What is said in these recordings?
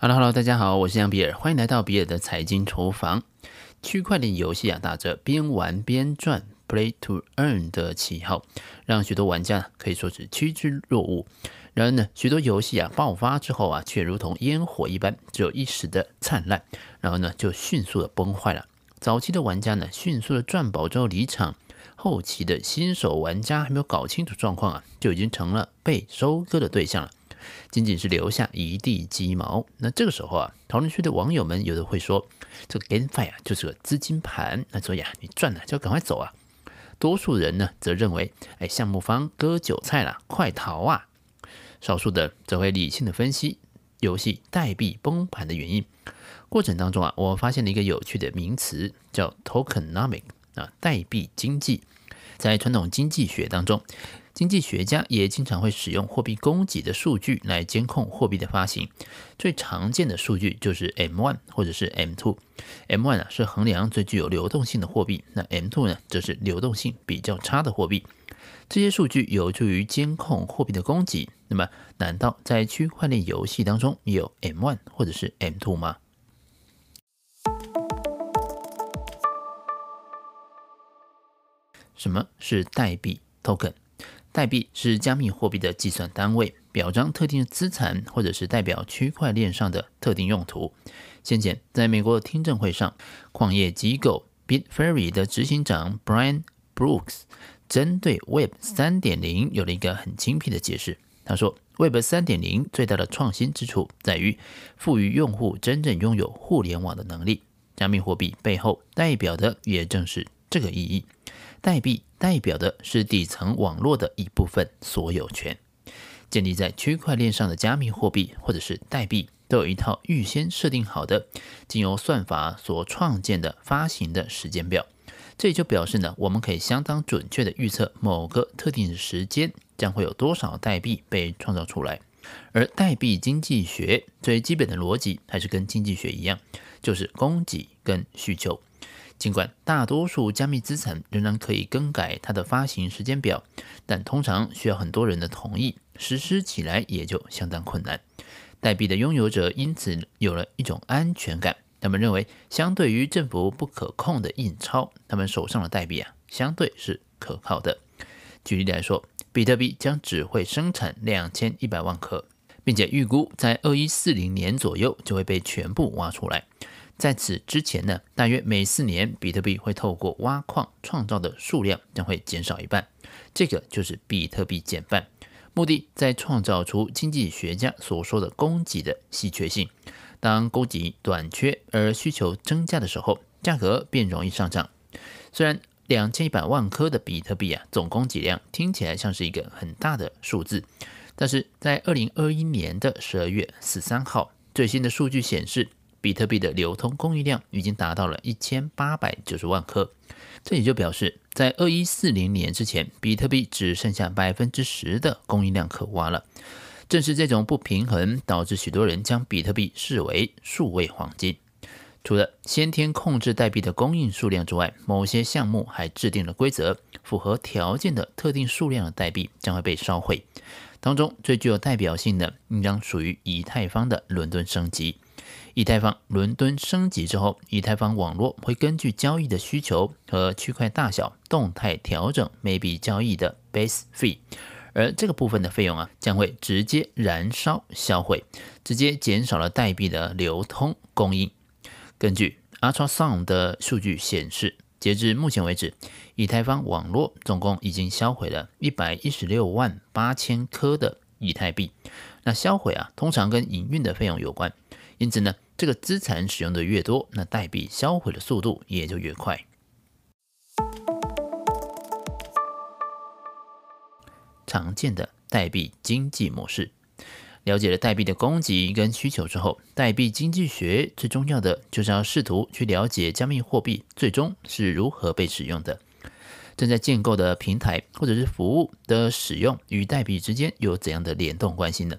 Hello， 大家好，我是杨比尔，欢迎来到比尔的财经厨房。区块链游戏打着边玩边赚 （Play to Earn） 的旗号，让许多玩家可以说是趋之若鹜。然而呢，许多游戏爆发之后却如同烟火一般，只有一时的灿烂，然后呢就迅速的崩坏了。早期的玩家呢，迅速的赚饱之后离场，后期的新手玩家还没有搞清楚状况就已经成了被收割的对象了。仅仅是留下一地鸡毛。那这个时候讨论区的网友们有的会说，这个 GameFi 就是个资金盘，那所以你赚了就要赶快走啊。多数人呢则认为，项目方割韭菜了，快逃啊。少数的则会理性的分析游戏代币崩盘的原因。过程当中我发现了一个有趣的名词，叫 Tokenomics 代币经济。在传统经济学当中，经济学家也经常会使用货币供给的数据来监控货币的发行。最常见的数据就是 M1 或者是 M2。M1 是衡量最具有流动性的货币，那 M2 呢则是流动性比较差的货币。这些数据有助于监控货币的供给。那么难道在区块链游戏当中也有 M1 或者是 M2 吗？什么是代币 Token？代币是加密货币的计算单位，表彰特定的资产或者是代表区块链上的特定用途。先前在美国的听证会上，矿业机构 bitferry 的执行长 Brian Brooks 针对 Web 3.0 有了一个很精辟的解释。他说 Web 3.0 最大的创新之处在于赋予用户真正拥有互联网的能力，加密货币背后代表的也正是这个意义。代币代表的是底层网络的一部分所有权。建立在区块链上的加密货币或者是代币，都有一套预先设定好的、经由算法所创建的发行的时间表。这也就表示呢，我们可以相当准确的预测某个特定的时间将会有多少代币被创造出来。而代币经济学最基本的逻辑还是跟经济学一样，就是供给跟需求。尽管大多数加密资产仍然可以更改它的发行时间表，但通常需要很多人的同意，实施起来也就相当困难。代币的拥有者因此有了一种安全感，他们认为相对于政府不可控的印钞，他们手上的代币相对是可靠的。举例来说，比特币将只会生产2100万颗，并且预估在2140年左右就会被全部挖出来。在此之前呢，大约每4年，比特币会透过挖矿创造的数量将会减少一半，这个就是比特币减半。目的在创造出经济学家所说的供给的稀缺性。当供给短缺而需求增加的时候，价格便容易上涨。虽然2100万颗的比特币总供给量听起来像是一个很大的数字，但是在2021年的12月13号，最新的数据显示，比特币的流通供应量已经达到了1890万颗，这也就表示在2140年之前，比特币只剩下 10% 的供应量可挖了。正是这种不平衡导致许多人将比特币视为数位黄金。除了先天控制代币的供应数量之外，某些项目还制定了规则，符合条件的特定数量的代币将会被烧毁。当中最具有代表性的应当属于以太坊的伦敦升级。以太坊伦敦升级之后，以太坊网络会根据交易的需求和区块大小动态调整每笔交易的 base fee， 而这个部分的费用将会直接燃烧销毁，直接减少了代币的流通供应。根据 UltraSound 的数据显示，截至目前为止，以太坊网络总共已经销毁了1,168,000颗的以太币。那销毁通常跟营运的费用有关，因此呢，这个资产使用的越多，那代币销毁的速度也就越快。常见的代币经济模式。了解了代币的供给跟需求之后，代币经济学最重要的就是要试图去了解加密货币最终是如何被使用的。正在建构的平台或者是服务的使用与代币之间有怎样的联动关系呢？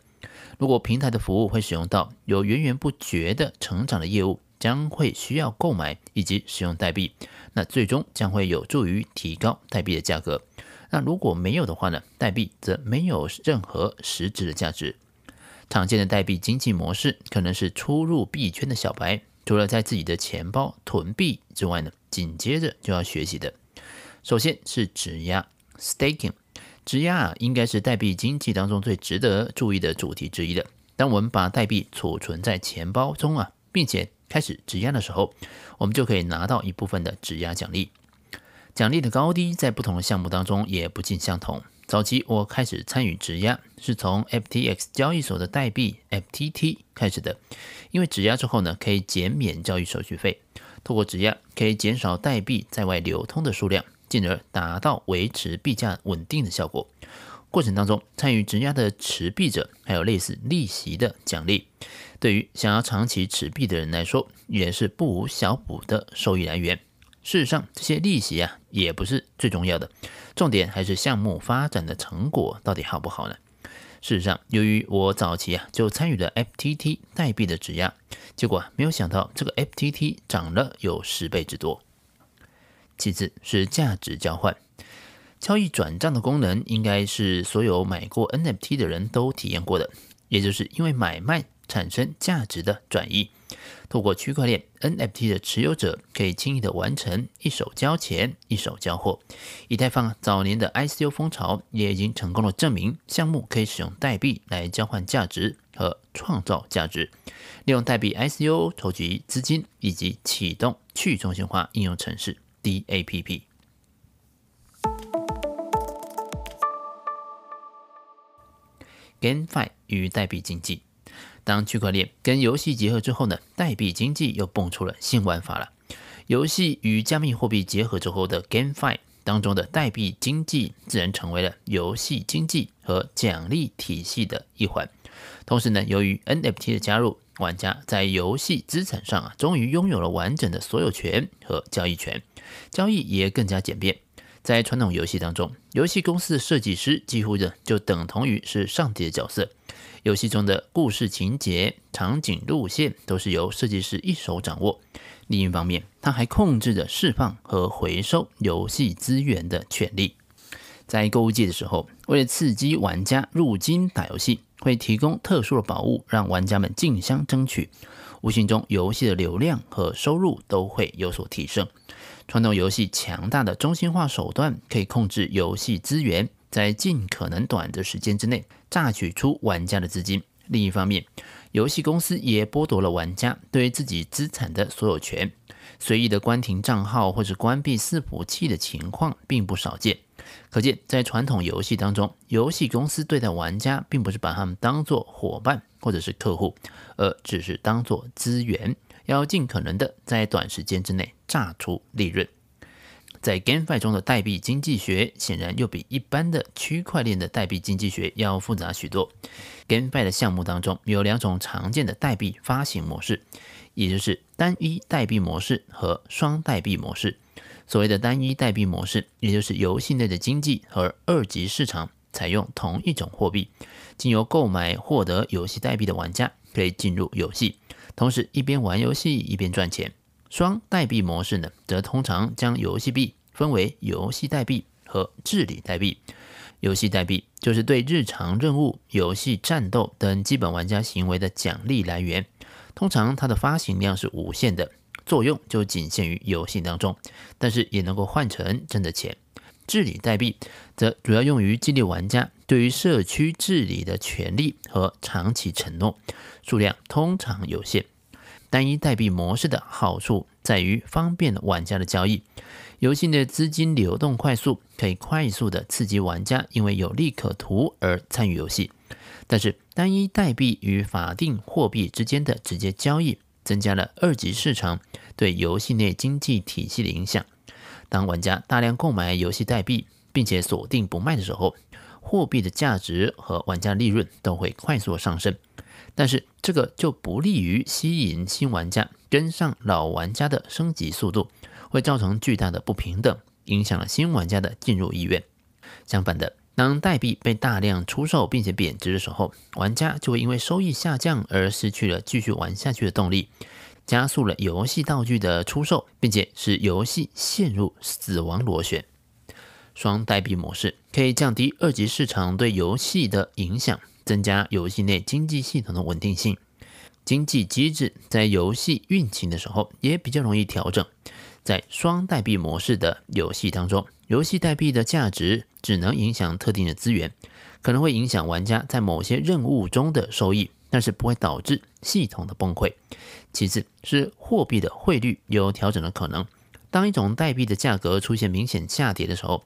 如果平台的服务会使用到有源源不绝的成长的业务，将会需要购买以及使用代币，那最终将会有助于提高代币的价格。那如果没有的话呢，代币则没有任何实质的价值。常见的代币经济模式可能是初入币圈的小白，除了在自己的钱包囤币之外呢，紧接着就要学习的，首先是质押 （staking）。质押应该是代币经济当中最值得注意的主题之一的。当我们把代币储存在钱包中，并且开始质押的时候，我们就可以拿到一部分的质押奖励。奖励的高低在不同的项目当中也不尽相同。早期我开始参与质押，是从 FTX 交易所的代币 FTT 开始的，因为质押之后呢，可以减免交易手续费。透过质押可以减少代币在外流通的数量，进而达到维持币价稳定的效果。过程当中，参与质押的持币者还有类似利息的奖励，对于想要长期持币的人来说，也是不无小补的收益来源。事实上，这些利息，也不是最重要的，重点还是项目发展的成果到底好不好呢？事实上，由于我早期，就参与了 FTT 代币的质押，结果，没有想到这个 FTT 涨了有10倍之多。其次是价值交换。交易转账的功能应该是所有买过 NFT 的人都体验过的，也就是因为买卖产生价值的转移。透过区块链 ，NFT 的持有者可以轻易的完成一手交钱一手交货。以太坊早年的 ICO 风潮也已经成功的证明，项目可以使用代币来交换价值和创造价值，利用代币 ICO 筹集资金以及启动去中心化应用程式 DAPP。GameFi 与代币经济。当区块链跟游戏结合之后呢，代币经济又蹦出了新玩法了。游戏与加密货币结合之后的 GameFi 当中的代币经济，自然成为了游戏经济和奖励体系的一环。同时呢，由于 NFT 的加入，玩家在游戏资产上，终于拥有了完整的所有权和交易权，交易也更加简便。在传统游戏当中，游戏公司的设计师几乎就等同于是上帝的角色，游戏中的故事情节、场景路线都是由设计师一手掌握。另一方面，他还控制着释放和回收游戏资源的权利。在购物季的时候，为了刺激玩家入金打游戏，会提供特殊的宝物让玩家们竞相争取，无形中游戏的流量和收入都会有所提升。传统游戏强大的中心化手段可以控制游戏资源，在尽可能短的时间之内榨取出玩家的资金。另一方面，游戏公司也剥夺了玩家对自己资产的所有权，随意的关停账号或是关闭伺服器的情况并不少见。可见，在传统游戏当中，游戏公司对待玩家并不是把他们当作伙伴或者是客户，而只是当作资源，要尽可能的在短时间之内榨出利润。在 GameFi 中的代币经济学显然又比一般的区块链的代币经济学要复杂许多。GameFi 的项目当中有2种常见的代币发行模式，也就是单一代币模式和双代币模式。所谓的单一代币模式，也就是游戏内的经济和二级市场采用同一种货币，经由购买获得游戏代币的玩家可以进入游戏，同时一边玩游戏一边赚钱。双代币模式呢，则通常将游戏币分为游戏代币和治理代币。游戏代币就是对日常任务、游戏战斗等基本玩家行为的奖励来源，通常它的发行量是无限的，作用就仅限于游戏当中，但是也能够换成真的钱。治理代币则主要用于激励玩家对于社区治理的权利和长期承诺，数量通常有限。单一代币模式的好处在于方便玩家的交易，游戏的资金流动快速，可以快速的刺激玩家因为有利可图而参与游戏。但是单一代币与法定货币之间的直接交易，增加了二级市场对游戏内经济体系的影响。当玩家大量购买游戏代币并且锁定不卖的时候，货币的价值和玩家利润都会快速上升，但是这个就不利于吸引新玩家跟上老玩家的升级速度，会造成巨大的不平等，影响了新玩家的进入意愿。相反的，当代币被大量出售并且贬值的时候，玩家就会因为收益下降而失去了继续玩下去的动力，加速了游戏道具的出售，并且使游戏陷入死亡螺旋。双代币模式可以降低二级市场对游戏的影响，增加游戏内经济系统的稳定性。经济机制在游戏运行的时候也比较容易调整。在双代币模式的游戏当中，游戏代币的价值只能影响特定的资源，可能会影响玩家在某些任务中的收益，但是不会导致系统的崩溃。其次是货币的汇率有调整的可能。当一种代币的价格出现明显下跌的时候，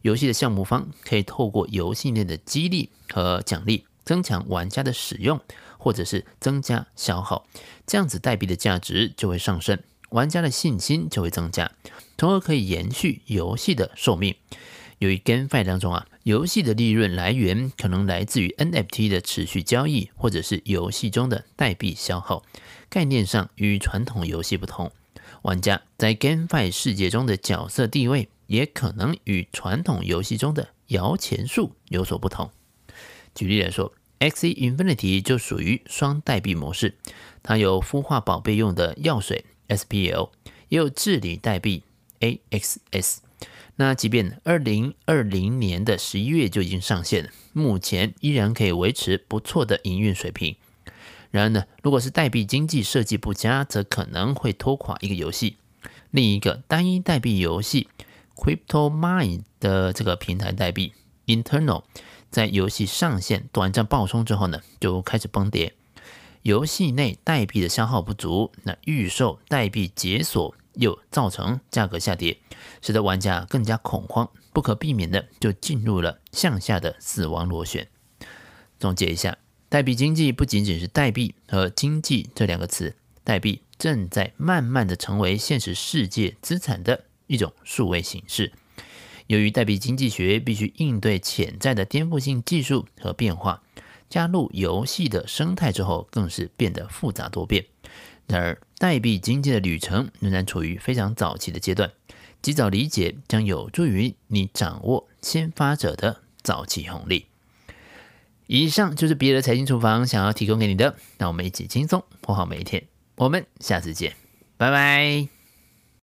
游戏的项目方可以透过游戏内的激励和奖励增强玩家的使用，或者是增加消耗，这样子代币的价值就会上升，玩家的信心就会增加，从而可以延续游戏的寿命。由于 GameFi 当中游戏的利润来源可能来自于 NFT 的持续交易，或者是游戏中的代币消耗，概念上与传统游戏不同，玩家在 GameFi 世界中的角色地位也可能与传统游戏中的摇钱树有所不同。举例来说， Axie Infinity 就属于双代币模式，它有孵化宝贝用的药水 SPL， 也有治理代币 AXS。 那即便2020年的11月就已经上线了，目前依然可以维持不错的营运水平。然而呢，如果是代币经济设计不佳，则可能会拖垮一个游戏。另一个单一代币游戏 Crypto Mind 的这个平台代币 Internal，在游戏上线短暂暴冲之后呢，就开始崩跌。游戏内代币的消耗不足，那预售代币解锁又造成价格下跌，使得玩家更加恐慌，不可避免的就进入了向下的死亡螺旋。总结一下，代币经济不仅仅是代币和经济这两个词，代币正在慢慢的成为现实世界资产的一种数位形式。由于代币经济学必须应对潜在的颠覆性技术和变化，加入游戏的生态之后更是变得复杂多变。然而，代币经济的旅程仍然处于非常早期的阶段，及早理解将有助于你掌握先发者的早期红利。以上就是比尔的财经厨房想要提供给你的，让我们一起轻松活好每一天。我们下次见，拜拜。